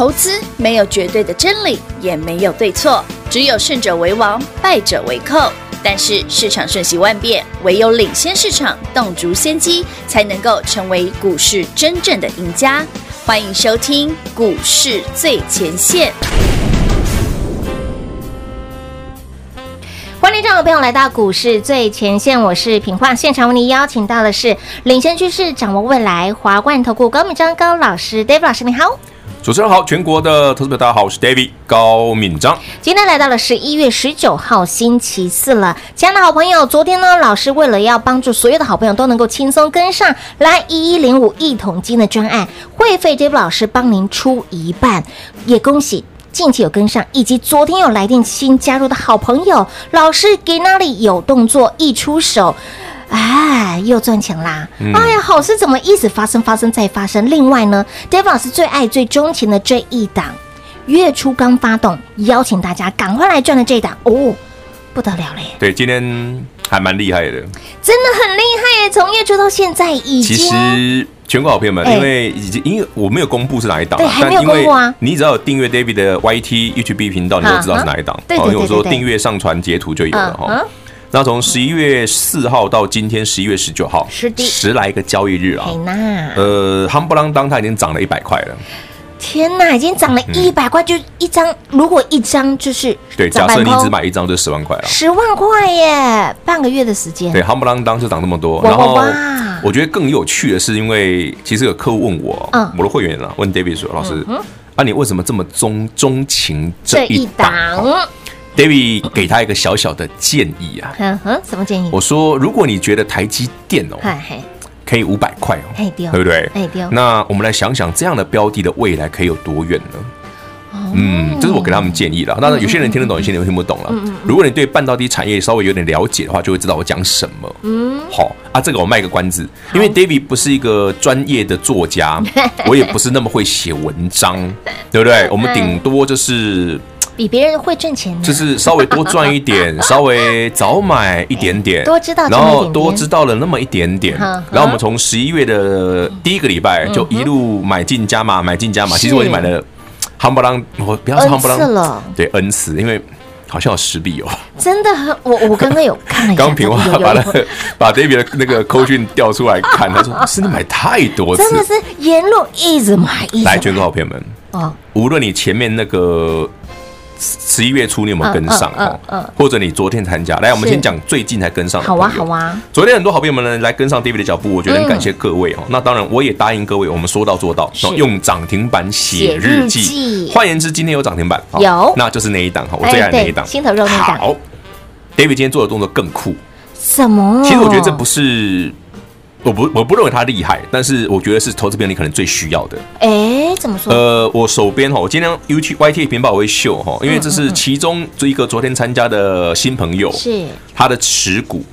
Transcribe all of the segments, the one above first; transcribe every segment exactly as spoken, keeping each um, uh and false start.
投资没有绝对的真理，也没有对错，只有胜者为王，败者为寇。但是市场瞬息万变，唯有领先市场，洞烛先机，才能够成为股市真正的赢家。欢迎收听《股市最前线》。欢迎各位朋友来到股市最前线，我是品化，现场为您邀请到的是领先趋势，掌握未来，华冠投顾高敏章高老师 ，David 老师你好。主持人好，全国的投资者大家好，我是 David 高敏章。今天来到了十一月十九号星期四了，亲爱的好朋友，昨天呢，老师为了要帮助所有的好朋友都能够轻松跟上来一一零五一桶金的专案，会费 David 老师帮您出一半，也恭喜近期有跟上，以及昨天有来电新加入的好朋友，老师给哪里有动作一出手，哎，又赚钱啦、嗯！哎呀，好事怎么一直发生、发生再发生？另外呢 ，David 老师最爱、最钟情的这一档，月初刚发动，邀请大家赶快来赚的这一档哦，不得了嘞！对，今天还蛮厉害的，真的很厉害耶！从月初到现在已经，其实全国好朋友们，欸、因为已经因为我没有公布是哪一档，对，还没有公布啊。你只要有订阅 David 的 Y T YouTube 频道，你就知道是哪一档。对对对对对，因为我说订阅、上传、截图就有了哈。啊啊那从十一月四号到今天十一月十九号，十来个交易日啊，呃，夯不啷当它已经涨了一百块了。天哪，已经涨了一百块，就一张、嗯。如果一张就是对，假设你只买一张就十万块了，十万块耶，半个月的时间。对，夯不啷当就涨那么多。然后我觉得更有趣的是，因为其实有客户问我，嗯、我的会员啊，问 David 说，老师，嗯、啊，你为什么这么钟钟情这一档？David 给他一个小小的建议啊，什么建议？我说，如果你觉得台积电哦，可以五百块哦，对不对？那我们来想想，这样的标的的未来可以有多远呢？嗯，这是我给他们建议了。当然，有些人听得懂，有些人听不懂了。如果你对半导体产业稍微有点了解的话，就会知道我讲什么。嗯，好啊，这个我卖个关子，因为 David 不是一个专业的作家，我也不是那么会写文章，对不对？我们顶多就是。比别人会挣钱、啊，就是稍微多赚一点，稍微早买一点点，多知道这么一点点，然后多知道了那么一点点。然后我们从十一月的第一个礼拜就一路买进加码，买进加码。其实我已经买了夯不啷，我不要说夯不啷，对 ，N 次，因为好像有十笔有。真的，我我刚刚有看了一下，刚平花把那把 David 的那个扣讯调出来看，他说真的买太多次，真的是沿路一直买，一直买。来，全国好朋友们，哦，无论你前面那个。十一月初你有没有跟上、嗯嗯嗯嗯、或者你昨天参加？来，我们先讲最近才跟上的。好啊，好啊。昨天很多好朋友们来跟上 David 的脚步，我觉得很感谢各位、嗯、那当然，我也答应各位，我们说到做到，用涨停板写日记。换言之，今天有涨停板，有，那就是那一档，我最爱的那一档，心头肉那一档。好 ，David 今天做的动作更酷。什么？其实我觉得这不是。我不我不认为他厉害，但是我觉得是投资朋友你可能最需要的。哎，怎么说？呃，我手边我今天 YouTube Y T 频道我会秀哈，因为这是其中一个昨天参加的新朋友，是他的持股，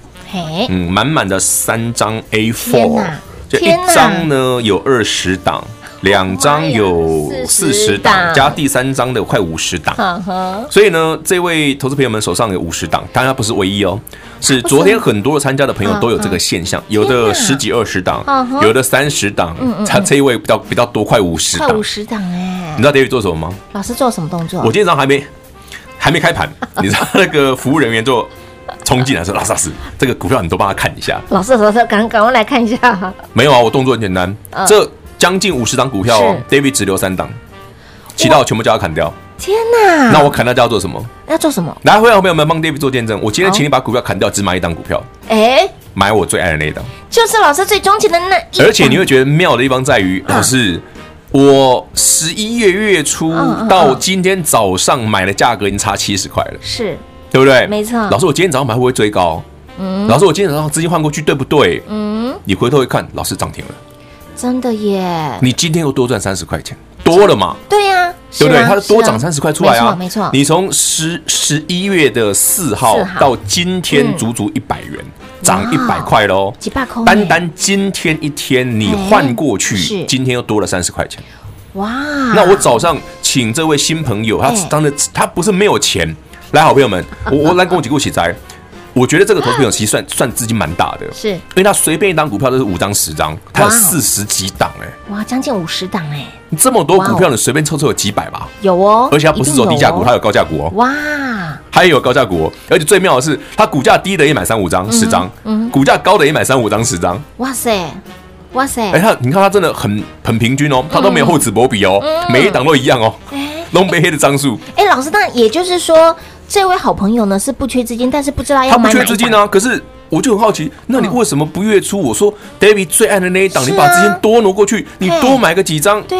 嗯，满满的三张 A 四，就一张呢有二十档，两张有四十档，加第三张的快五十档，所以呢，这位投资朋友们手上有五十档，当然不是唯一哦。是昨天很多参加的朋友都有这个现象，有的十几二十档，有的三十档，他这一位比较比较多，快五十档，快五十档哎！你知道 David 做什么吗？老师做什么动作？我今天早上还没还没开盘，你知道那个服务人员就冲进来说：“老师，老师，这个股票你都帮他看一下。”老师，老师，赶赶快来看一下。没有啊，我动作很简单，这将近五十档股票哦 ，David 只留三档，其他我全部叫他砍掉。天哪！那我砍掉要做什么？要做什么？来，会员朋友们帮 David 做见证。我今天请你把股票砍掉，只买一档股票。哎，买我最爱的那一档，就是老师最钟情的那一档。而且你会觉得妙的地方在于，老师，我十一月月初到今天早上买的价格已经差七十块了，是，对不对？没错。老师，我今天早上买会不会追高？嗯。老师，我今天早上资金换过去对不对？嗯。你回头一看，老师涨停了，真的耶！你今天又多赚三十块钱，多了嘛？对呀。对不对？它多涨三十块出来啊！没错，你从十十一月的四号到今天，足足一百元，涨一百块喽！几百块？单单今天一天，你换过去，今天又多了三十块钱。哇！那我早上请这位新朋友，他当然他不是没有钱，来，好朋友们，我我来跟我几个一起摘。我觉得这个投资朋友其实算算资金蛮大的，是因为他随便一档股票都是五张十张，他有四十几档哎、欸，哇，将近五十档哎，这么多股票你随便抽抽有几百吧？有哦，而且它不是走低价股，它有高价股哦，哇，它也有高价股哦，而且最妙的是，它股价低的也买三五张十张，股价高的也买三五张十张，哇塞。哇塞！哎、欸，他你看他真的很很平均哦，他都没有厚此薄彼哦，嗯、每一档都一样哦，龙背黑的张数。哎、欸，老师，那也就是说，这位好朋友呢是不缺资金，但是不知道要买哪一档。他不缺资金啊，可是我就很好奇，那你为什么不月初？我说、嗯、David 最爱的那一档、啊，你把资金多挪过去，你多买个几张，对，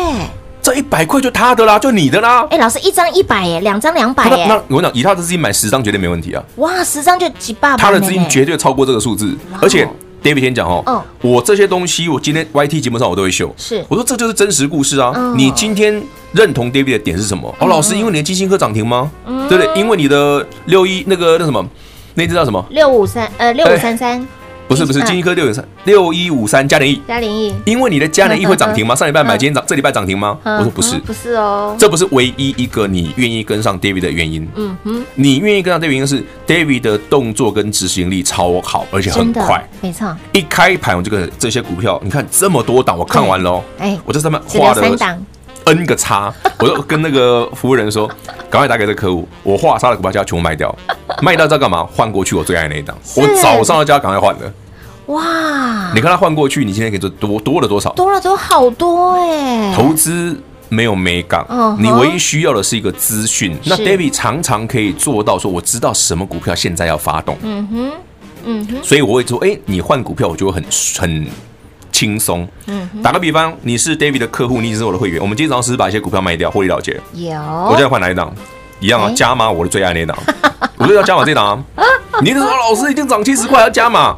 这一百块就他的啦，就你的啦。哎、欸，老师，一张一百耶，两张两百耶。那我跟你讲，以他的资金买十张绝对没问题啊。哇，十张就几百。他的资金绝对超过这个数字，而且。David 先讲哦， oh. 我这些东西我今天 Y T 节目上我都会秀，是我说这就是真实故事啊。Oh. 你今天认同 David 的点是什么？哦，老师，因为你的基金科涨停吗？嗯，对不对？因为你的六一那个那什么，那只叫什么？六五三呃六五三三，不是不是，基金科六五三六一五三加点一加点一，因为你的加点一会涨停吗？上礼拜买，今天涨，这礼拜涨停吗？我说不是，不是哦，这不是唯一一个你愿意跟上 David 的原因。嗯哼，你愿意跟上 David 原因是 David 的动作跟执行力超好，而且很快，没错。一开盘我就跟这些股票，你看这么多档，我看完喽，哎，我在上面画了三档 N 个叉，我就跟那个服务人说，赶快打给这个客户，我画叉的股票就要全部卖掉，卖掉之后干嘛？换过去我最爱那一档，我早上就要赶快换了。哇！你看他换过去，你今天可以做多多了多少？多了多好多哎、欸！投资没有美感， uh-huh. 你唯一需要的是一个资讯。那 David 常常可以做到说，我知道什么股票现在要发动。嗯哼，嗯哼。所以我会说，哎、欸，你换股票，我就会很很轻松。嗯，打个比方，你是 David 的客户，你也是我的会员，我们今天早上是不是把一些股票卖掉，获利了结？有。我现在换哪一档？一样啊，欸、加码我的最爱那一档，我就要加码这一档、啊。你那时候老师已经涨七十块，要加码。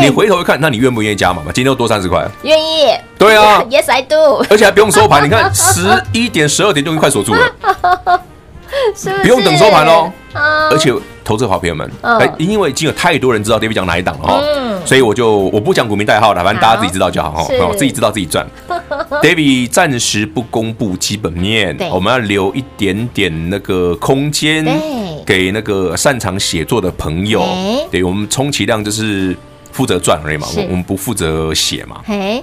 你回头一看，那你愿不愿意加码嘛？今天又多三十块，愿意。对啊 ，Yes I do。而且还不用收盘，你看十一点、十二点就一块锁住了，是不是？不用等收盘喽、哦。而且投资好朋友们，哎，因为已经有太多人知道 David 讲哪一档了哈、哦，所以我就我不讲股民代号了，反正大家自己知道就好哈。我自己知道自己赚。David 暂时不公布基本面，我们要留一点点那个空间给那个擅长写作的朋友。对，我们充其量就是。负责赚而已嘛，我们不负责写嘛。嘿，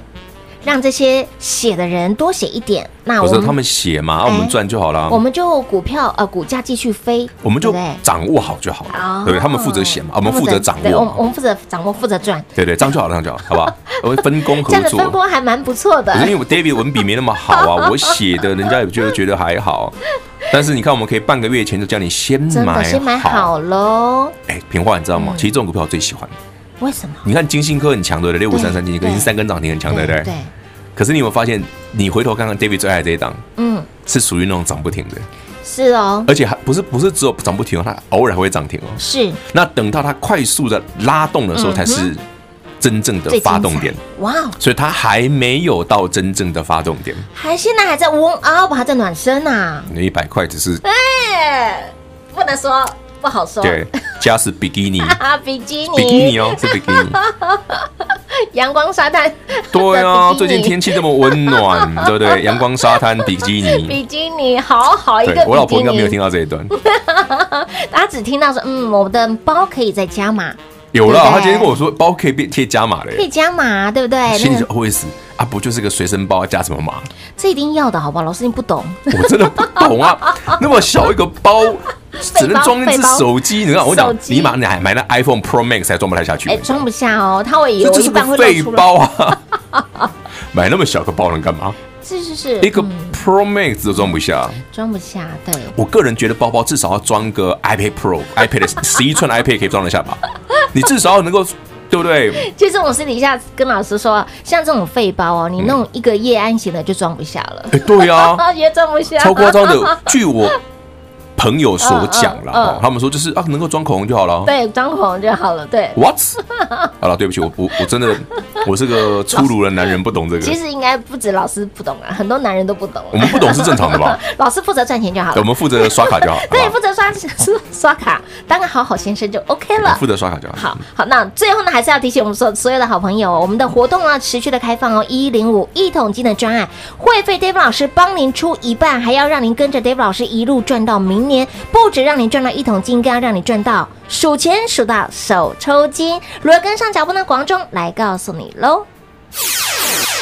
让这些写的人多写一点，那我们他们写嘛，我们赚就好了。我们就股票呃股价继续飞，我们就掌握好就好了。对，他们负责写嘛，我们负责掌握。我们负责掌握，负责赚。对对，这样就好了，这样就好，好不好？我们分工合作，这样的分工还蛮不错的。因为我 David 文笔没那么好啊，我写的人家也就觉得还好。但是你看，我们可以半个月前就叫你先买，先买好喽。哎，平话你知道吗？其实这种股票我最喜欢。为什么？你看金信科很强，对不对？六五三三金信科已经三根涨停很强，对不对？对。可是你有没有发现，你回头看看 David 最爱的这一档，嗯，是属于那种涨不停的。是哦。而且还不是不是只有涨不停哦，它偶尔还会涨停哦。是。那等到它快速的拉动的时候，才是真正的发动点。哇哦！所以它还没有到真正的发动点，还现在还在 warm up， 还在暖身啊。那一百块只是，哎，不能说。不好说，对，家是比基尼，比基尼，比基尼哦，是比基尼，阳光沙滩，对啊，最近天气这么温暖，对不对？阳光沙滩，比基尼，比基尼，好好一个比基尼。我老婆应该没有听到这一段，她只听到说，嗯，我的包可以再加码，有啦，她今天跟我说包可以变贴加码的，可以加码，对不对？心里就 O S。啊，不就是个随身包加什么码？这一定要的好不好？老师你不懂，我真的不懂啊！那么小一个包，只能装一只手机。你看我讲，你买你还买那 iPhone Pro Max 还装不太下去，哎，装不下哦，它会有一半会露出来。这就是个废包啊！买那么小个包能干嘛？是是是，一个 Pro Max 都装不下，装不下。对，我个人觉得包包至少要装个 iPad Pro、iPad 十一寸 iPad 可以装得下吧？你至少能够。对不对？其实我私底下跟老师说，像这种废包哦，你弄一个叶安型的就装不下了。哎，对啊，也装不下，超夸张的。据我朋友所讲啦，他们说就是啊，能够装口红就好了。对，装口红就好了。对 ，what？ 好了，对不起，我不，我真的，我是个粗鲁的男人，不懂这个。其实应该不止老师不懂啊，很多男人都不懂。我们不懂是正常的吧？老师负责赚钱就好了，我们负责刷卡就好。对，负责刷刷卡，当个好好先生就 OK 了。负责刷卡就好。好，好，那最后呢，还是要提醒我们所所有的好朋友，我们的活动啊，持续的开放哦，一零五一桶金的专案，会费 David 老师帮您出一半，还要让您跟着 David 老师一路赚到明年。年不止让你赚到一桶金，更要让你赚到数钱数到手抽筋。如何跟上脚步呢？广中来告诉你喽。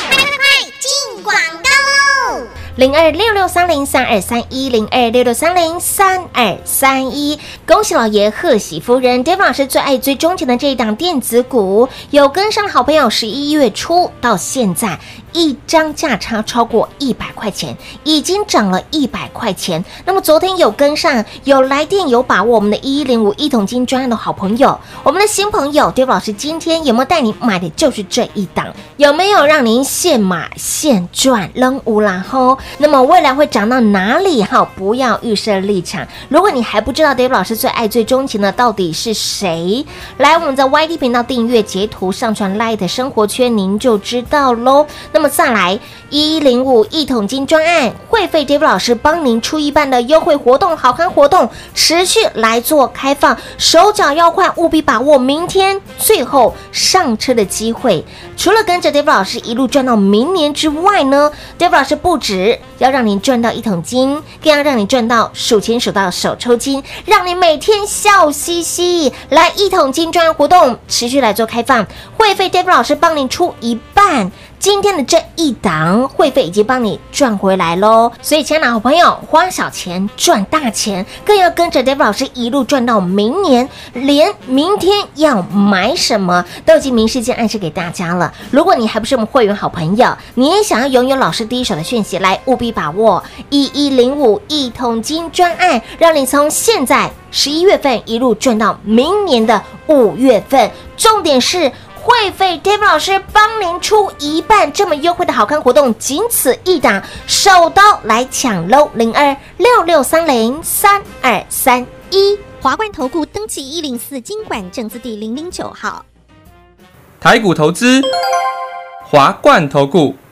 快快快进广告喽！零二六六三零三二三一零二六六三零三二三一，恭喜老爷，贺喜夫人。David 老师最爱追踪前的这一档电子股，有跟上的好朋友，十一月初到现在，一张价差超过一百块钱，已经涨了一百块钱。那么昨天有跟上，有来电有把握我们的一一零五一桶金专案的好朋友，我们的新朋友 David 老师今天有没有带你买的就是这一档？有没有让您现买现赚扔无然后？那么未来会涨到哪里？好，不要预设立场。如果你还不知道 David 老师最爱最钟情的到底是谁，来我们在 Y T 频道订阅截图上传 Light 生活圈，您就知道咯。那么再来一一零五一桶金专案会费 David 老师帮您出一半的优惠活动，好康活动持续来做开放，手脚要快，务必把握明天最后上车的机会。除了跟着 David 老师一路赚到明年之外呢， David 老师不止要让您赚到一桶金，更要让你赚到数钱数到手抽筋，让你每天笑嘻嘻。来一桶金专案活动持续来做开放，会费 David 老师帮您出一半，今天的这一档会费已经帮你赚回来咯。所以亲爱的好朋友，花小钱赚大钱，更要跟着 David 老师一路赚到明年，连明天要买什么都已经明示间暗示给大家了。如果你还不是我们会员好朋友，你也想要拥有老师第一手的讯息，来务必把握一一零五一桶金专案，让你从现在十一月份一路赚到明年的五月份。重点是会费 David 老师帮您出一半，这么优惠的好看活动仅此一档，手刀来抢喽！零二六六三零三二三一，华冠投顾登记一零四金管证字第零零九号，台股投资，华冠投顾。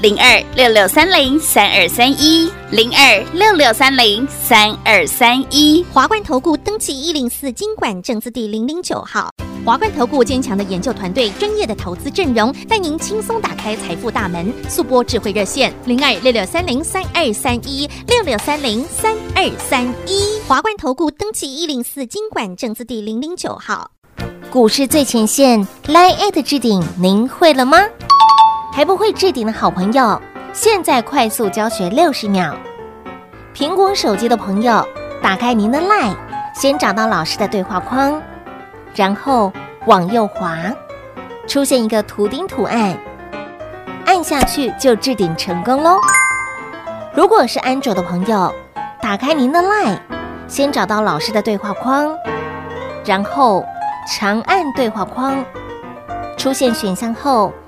零二六六三零三二三一零二六六三零三二三一。华冠投顾登记一零四金管证字。第零零九号，华冠投顾坚强的研究团队，专业的投资阵容，带您轻松打开财富大门。速播智慧热线零二六六三零三二三一六六三零三二三一。华冠投顾登记一零四金管证字第零零九号。股市最前线 Line at 置顶，您会了吗？还不会置顶的好朋友，现在快速教学六十秒。苹果手机的朋友，打开您的 Line。先找到老师的对话框，然后往右滑，出现一个图钉图案，按下去就置顶成功咯。如果是安卓的朋友，打开您的 Line， 先找到老师的对话框，然后长按对话框，出现选项后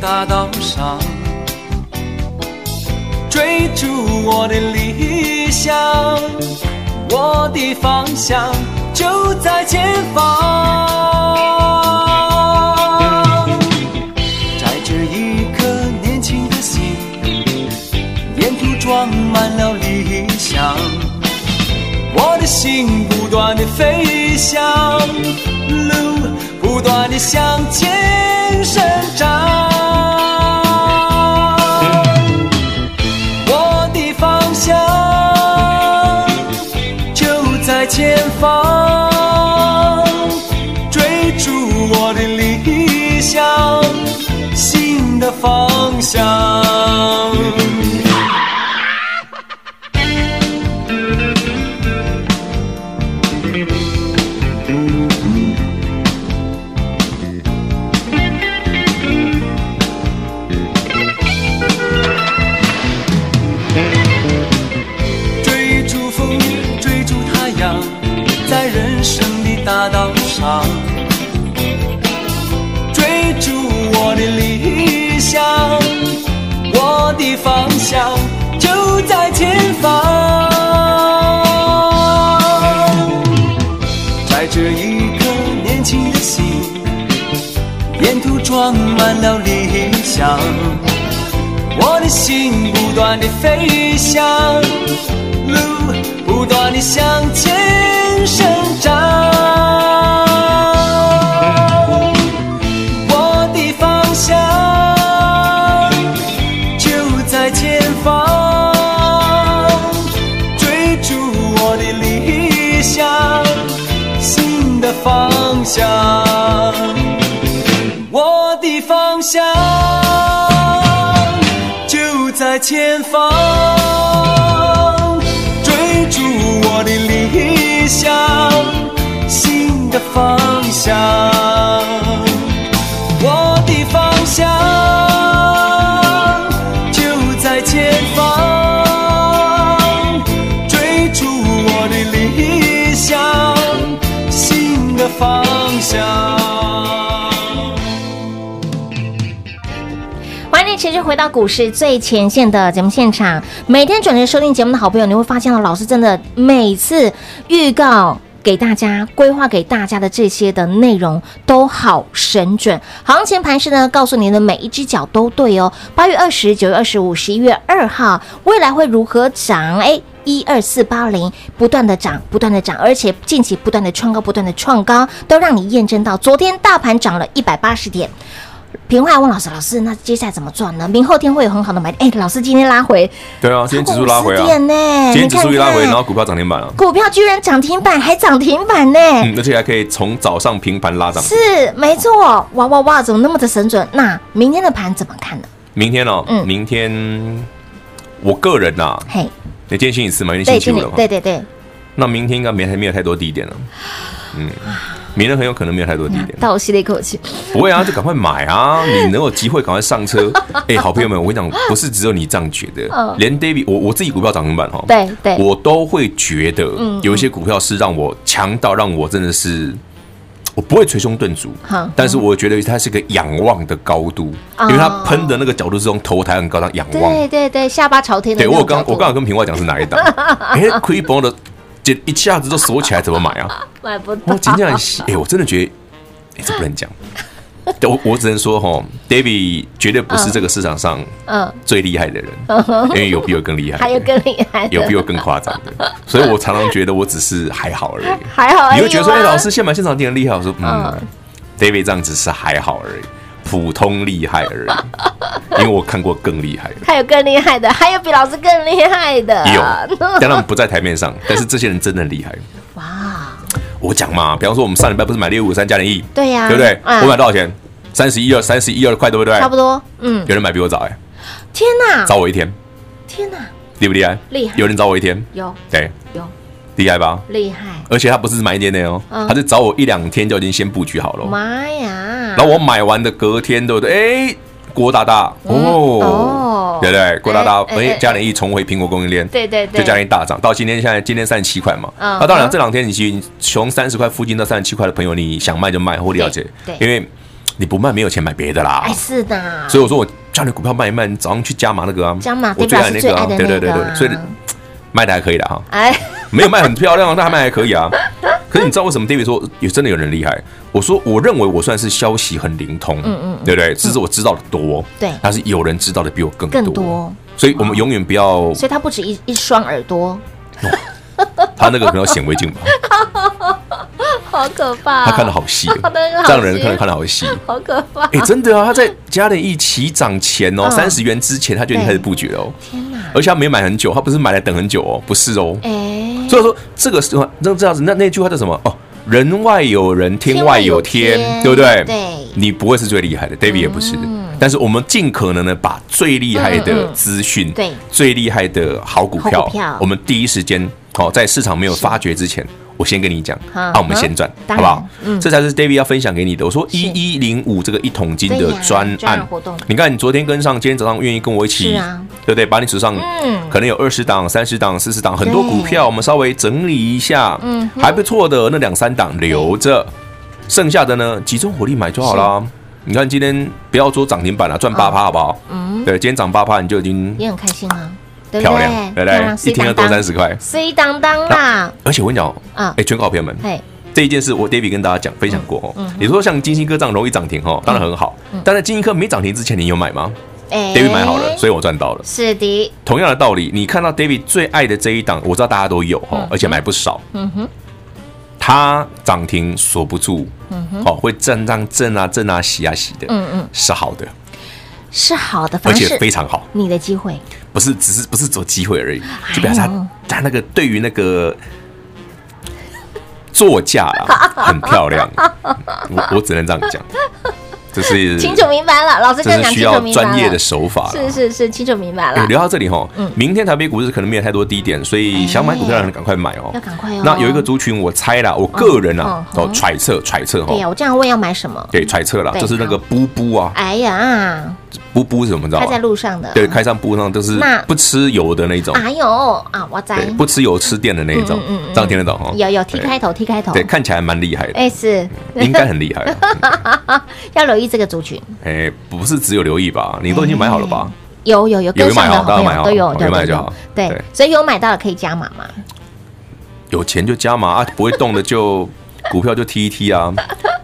大道上追逐我的理想，我的方向就在前方，载着一颗年轻的心，沿途装满了理想，我的心不断地飞翔，路不断地向前伸展，前方的方向。追逐风，追逐太阳，在人生的大道上追逐我的理想，我的方向就在前方。带着一颗年轻的心，沿途装满了理想，我的心不断地飞翔，路不断地向前生长。方向，我的方向就在前方，追逐我的理想，新的方向，我的方向就在前方，追逐我的理想。方向，欢迎持续回到股市最前线的节目现场。每天准时收听节目的好朋友，你会发现老师真的每次预告给大家规划给大家的这些的内容都好神准，行情盘势呢告诉您的每一只脚都对哦。八月二十、九月二十五、十一月二号未来会如何涨，哎，一二四八零不断的涨不断的涨，而且近期不断的创高不断的创高，都让你验证到昨天大盘涨了一百八十点。平话问老师，老师那接下来怎么赚呢？明后天会有很好的买点。哎，老师今天拉回，对啊，今天指数拉回啊，今天指数一拉回，然后股票涨停板啊，股票居然涨停板还涨停板呢，嗯，而且还可以从早上平盘拉涨，是没错，哦，哇哇哇，怎么那么的神准？那明天的盘怎么看呢？明天哦，嗯，明天我个人啊，嘿，你今天星期四嘛，因为星期五了嘛，对对对，那明天应该没没有太多低点了，嗯。明天很有可能没有太多低点，倒吸了一口气。不会啊，就赶快买啊！你能有机会赶快上车。哎、欸，好朋友们，我跟你讲，不是只有你这样觉得，哦、连 David 我我自己股票涨停板哈，对对，我都会觉得有一些股票是让我强到让我真的是，我不会捶胸顿足，嗯，但是我觉得它是个仰望的高度，嗯，因为它喷的那个角度是从头抬很高，它仰望，对对对，下巴朝天的那种角度。对，我刚我刚好跟平话讲是哪一档？哎，亏爆的。一下子都锁起来，怎么买啊？买不到。我今天哎，我真的觉得，哎、欸，这不能讲。我我只能说哈 ，David 绝对不是这个市场上最厉害的人，嗯嗯，因为有比我更厉害的，还有更厉害的，有比我更夸张的，所以我常常觉得我只是还好而已，还好而已。你会觉得说，哎、欸，老师现买现场店很厉害，我说嗯，嗯 ，David 这样只是还好而已。普通厉害而已，因为我看过更厉害的，还有更厉害的，还有比老师更厉害的，啊，有，但他们不在台面上，但是这些人真的厉害。哇！我讲嘛，比方说我们上礼拜不是买六五三加零一，对呀，啊，对不对？嗯，我买多少钱？三十一二，三十一二块，对不对？差不多，嗯。有人买比我早哎，欸！天哪，早我一天！天哪，厉不厉害？厉害！有人早我一天，有，对，有。厉害吧？厉害！而且他不是买一天的哦，嗯，他是找我一两天就已经先布局好了。妈呀！然后我买完的隔天，对不对？哎，郭大大，嗯，哦，对不对？郭大大，哎，嘉联益重回苹果供应链，对对对，就嘉联益大涨到今天，现在今天三十七块嘛。那，嗯啊，当然这两天你其实从三十块附近到三十七块的朋友，你想卖就卖，我了解，因为你不卖没有钱买别的啦。哎，是的。所以我说我嘉联股票卖一卖，你早上去加码那个啊，加码我最爱那个啊，对对对对，所以卖的还可以的哈。哎。没有卖很漂亮，但他卖还可以啊。可是你知道为什么 David 说也真的有人厉害？我说我认为我算是消息很灵通，嗯嗯，对不对？只是我知道的多，对，但是有人知道的比我更多，更多。所以我们永远不要，所以他不止一一双耳朵，他那个可能要显微镜吧，好可怕！他看得好细，这样人看得看得好细，好可怕！哎，真的啊，他在嘉联益起涨前哦，三十元之前他就已经开始布局了哦。天哪！而且他没买很久，他不是买来等很久哦，不是哦。所以说这个是那这样子，那那句话叫什么？哦，人外有人，天外有天，对不对？对。你不会是最厉害的 ，David 也不是。嗯、但是我们尽可能呢，把最厉害的资讯、嗯嗯、最厉害的好股票，股票我们第一时间好、哦、在市场没有发掘之前，我先跟你讲，啊，我们先赚，好不好？嗯、这才是 David 要分享给你的。我说一一零五这个一桶金的专案、啊、活动，你看你昨天跟上，今天早上愿意跟我一起，啊、对不对？把你手上可能有二十档、三十档、四十档，很多股票我们稍微整理一下，嗯，还不错的那两三档留着。剩下的呢，集中火力买就好啦。你看今天不要做涨停板了、啊，赚八%好不好？嗯，对，今天涨八%你就已经也很开心了、啊，对不对？漂亮，对不对？一天要多三十块，水当当啦！而且我跟你讲，啊，哎，全国好朋友们，这一件事我 David 跟大家讲分享过哦。你说像金星科这样容易涨停哦，当然很好。但是金星科没涨停之前，你有买吗？David 买好了，所以我赚到了。是的。同样的道理，你看到 David 最爱的这一档，我知道大家都有哦，而且买不少。嗯哼。它涨停锁不住，嗯哼，哦，会震荡震啊震啊洗啊洗的，嗯嗯，是好的，是好的，而且非常好。你的机会不是只是不是走机会而已，就表示它它那个对于那个座驾啦，很漂亮。我我只能这样讲，这是清楚明白了。老师跟你讲，需要专业的手法，是是是，清楚明白了。聊到这里哈，明天台北股市可能没有太多低点，所以想买股票的人赶快买哦，要赶快哦。那有一个族群，我猜啦，我个人啊，哦，揣测揣测哈。对呀，我这样问要买什么？对，揣测啦，就是那个布布啊。哎呀，布布什么知道吗？开在路上的。对，开上布上都是不吃油的那种。哎呦啊，我在不吃油吃电的那种，这样听得懂哈？有有 T 开头 T 开头，对，看起来蛮厉害的。哎是，应该很厉害。要留意这个族群，哎，不是只有留意吧？你都已经买好了吧？有有有，跟上的好朋友都有，有买就好。对，所以有买到的可以加码嘛？有钱就加码啊，不会动的就股票就踢一踢啊。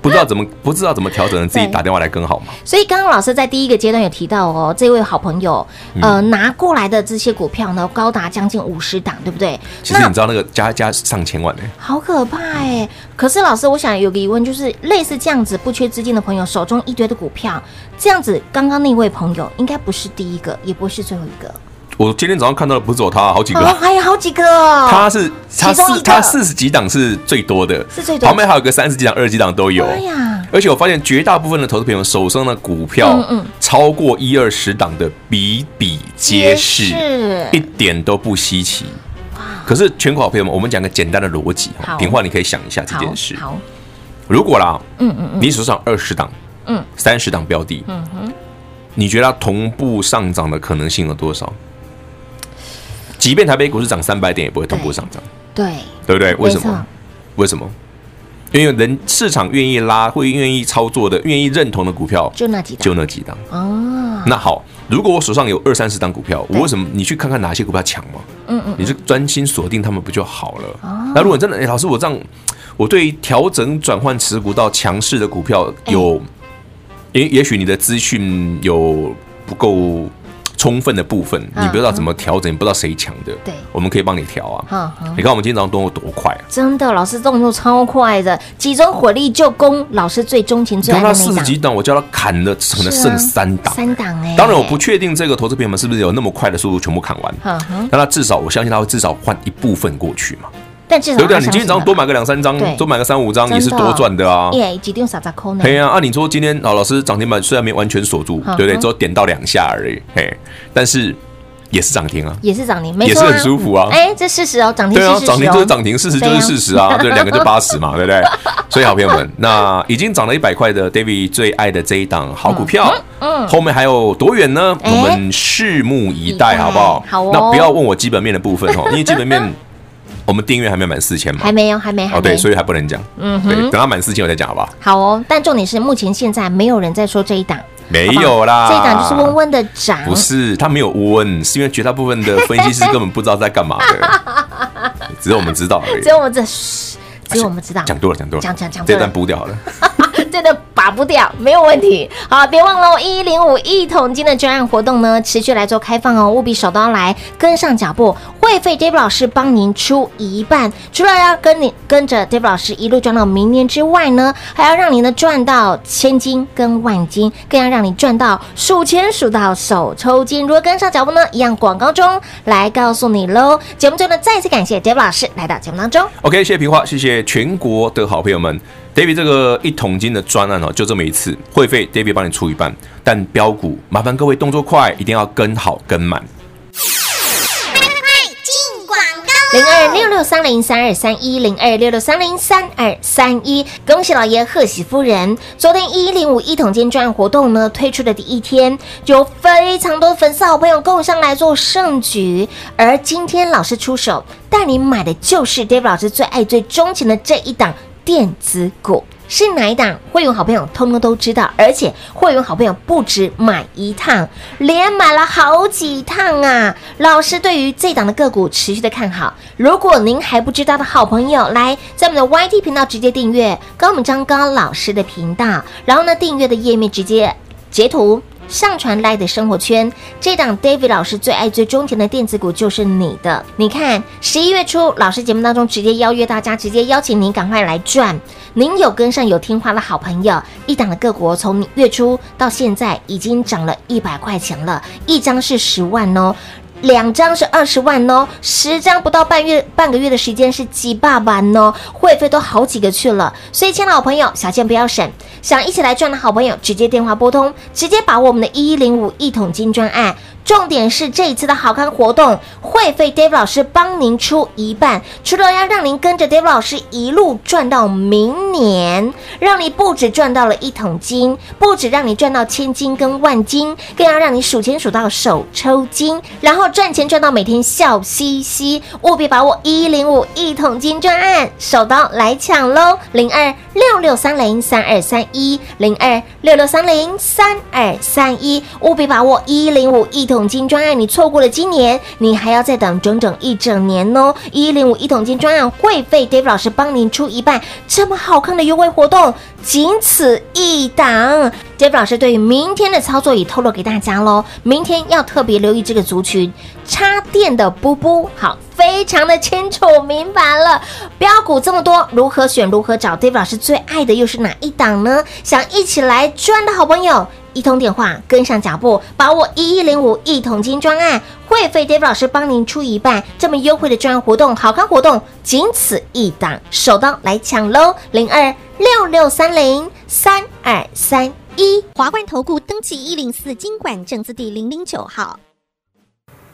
不知道怎么不知道怎么调整，自己打电话来更好嘛。所以刚刚老师在第一个阶段有提到哦，这位好朋友呃拿过来的这些股票呢，高达将近五十档，对不对？其实你知道那个加加上千万哎，好可怕哎！可是老师，我想有个疑问，就是类似这样子不缺资金的朋友，手中一堆的股票，这样子，刚刚那位朋友应该不是第一个，也不是最后一个。我今天早上看到的不是我，他好几个，还有好几个哦。他是他四他四十几档是最多的，是最多。旁边还有个三十几档、二十几档都有。哎呀！而且我发现绝大部分的投资朋友手上的股票，超过一二十档的比比皆是，一点都不稀奇。可是全国好朋友们，我们讲个简单的逻辑，平话你可以想一下这件事。好，如果啦，嗯嗯嗯，你手上二十档，嗯，三十档标的，嗯哼，你觉得它同步上涨的可能性有多少？即便台北股市涨三百点，也不会同步上涨，对对不对？为什么？为什么？因为人市场愿意拉，会愿意操作的，愿意认同的股票就那几档，就那几档哦。那好，如果我手上有二三十档股票，我为什么你去看看哪些股票强嘛？嗯嗯，你就专心锁定他们不就好了？哦，那如果真的，哎，老师，我这样，我对调整转换持股到强势的股票有，也也许你的资讯有不够充分的部分，你不知道怎么调整，你不知道谁强的，对，我们可以帮你调啊。你看我们今天早上动作多快啊！真的，老师动作超快的，集中火力就攻老师最钟情最爱的那一档。你看他四十几档，我叫他砍了，可能剩三档，三档哎。当然，我不确定这个投资朋友们是不是有那么快的速度全部砍完，但他至少我相信他会至少换一部分过去嘛。但至少对不对？你今天早上多买个两三张，多买个三五张也是多赚的啊！耶，一定傻傻抠呢。对啊，啊，你说今天老师涨停板虽然没完全锁住，对不对？只有点到两下而已，嘿，但是也是涨停啊，也是涨停，也是很舒服啊。哎，这事实哦，涨停对啊，涨停就是涨停，事实就是事实啊，对，两个就八十嘛，对不对？所以好朋友们，那已经涨了一百块的 David 最爱的这一档好股票，嗯，后面还有多远呢？我们拭目以待，好不好？好哦。那不要问我基本面的部分哦，因为基本面。我们订阅还没满四千嘛？还没有，还没，哦，对，所以还不能讲。嗯哼，等到满四千我再讲，好不好？好哦，但重点是目前现在没有人在说这一档，没有啦，这一档就是温温的涨。不是，它没有温，是因为绝大部分的分析师根本不知道在干嘛的，只有我们知道而已。只有我们知，只有我们知道。讲多了，讲多了，讲讲讲，这段补掉好了。真的拔不掉，没有问题。好，别忘了一一零五一桶金的专案活动呢，持续来做开放哦，务必手刀来跟上脚步。会费 David 老师帮您出一半，除了要跟你跟着 David 老师一路赚到明年之外呢，还要让你呢赚到千金跟万金，更要让你赚到数千数到手抽筋。如果跟上脚步呢，一样广告中来告诉你喽。节目中呢，再次感谢 David 老师来到节目当中。OK， 谢谢平花，谢谢全国的好朋友们。David 这个一桶金的的专案哦，就这么一次，会费 David 帮你出一半，但标股麻烦各位动作快，一定要跟好跟满。零二六六三零三二三一零二六六三零三二三一，恭喜老爷，贺喜夫人。昨天一零五一桶金专案活动呢推出的第一天，有非常多粉丝好朋友跟我上来做胜举，而今天老师出手带你买的就是 David 老师最爱最钟情的这一档电子股。是哪一档？会员好朋友通通都知道，而且会员好朋友不止买一趟，连买了好几趟啊！老师对于这档的个股持续的看好，如果您还不知道的好朋友，来在我们的 Y T 频道直接订阅高敏章高老师的频道，然后呢，订阅的页面直接截图上传来的生活圈，这档 David 老师最爱最钟情的电子股就是你的。你看十一月初老师节目当中直接邀约大家，直接邀请您赶快来赚，您有跟上有听话的好朋友，一档的个股从月初到现在已经涨了一百块钱了，一张是十万哦，两张是二十万哦，十张不到半月半个月的时间是几百万哦，会费都好几个去了。所以亲爱的好朋友，小钱不要省，想一起来赚的好朋友，直接电话拨通，直接把握我们的一一零五一桶金专案。重点是这一次的好康活动，会费 David 老师帮您出一半，除了要让您跟着 David 老师一路赚到明年，让你不止赚到了一桶金，不止让你赚到千金跟万金，更要让你数钱数到手抽筋，然后赚钱赚到每天笑嘻嘻。务必把握一一零五一桶金专案，手刀来抢咯 零二 六六三零 三二三一 零二 六六三零 三二三一， 务必把握一一零五一桶金专案，你错过了今年，你还要再等整整一整年哦。一一零五一桶金专案会费 David 老师帮您出一半，这么好看的优惠活动仅此一档。 David 老师对于明天的操作也透露给大家咯，明天要特别留意这个族群插电的布布，好，非常的清楚明白了。标股这么多，如何选如何找， David 老师最爱的又是哪一档呢？想一起来赚的好朋友，一通电话跟上脚步，把我一一零五一桶金专案会费 David 老师帮您出一半，这么优惠的专案活动好康活动仅此一档，手刀来抢咯 零二 六六三零 三二三一 华冠投顾登记一零四金管证字第零零九号。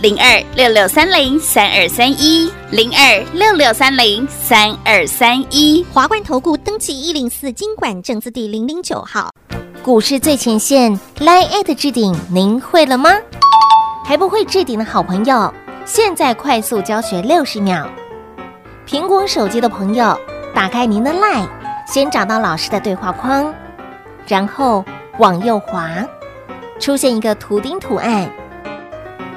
零二 六六三零 三二三一 零二 六六三零 三二三一，华冠投顾登记一零四金管证字第零零九号。股市最前线 LINE@ 置顶，您会了吗？还不会置顶的好朋友，现在快速教学六十秒。苹果手机的朋友，打开您的 LINE， 先找到老师的对话框，然后往右滑，出现一个图钉图案，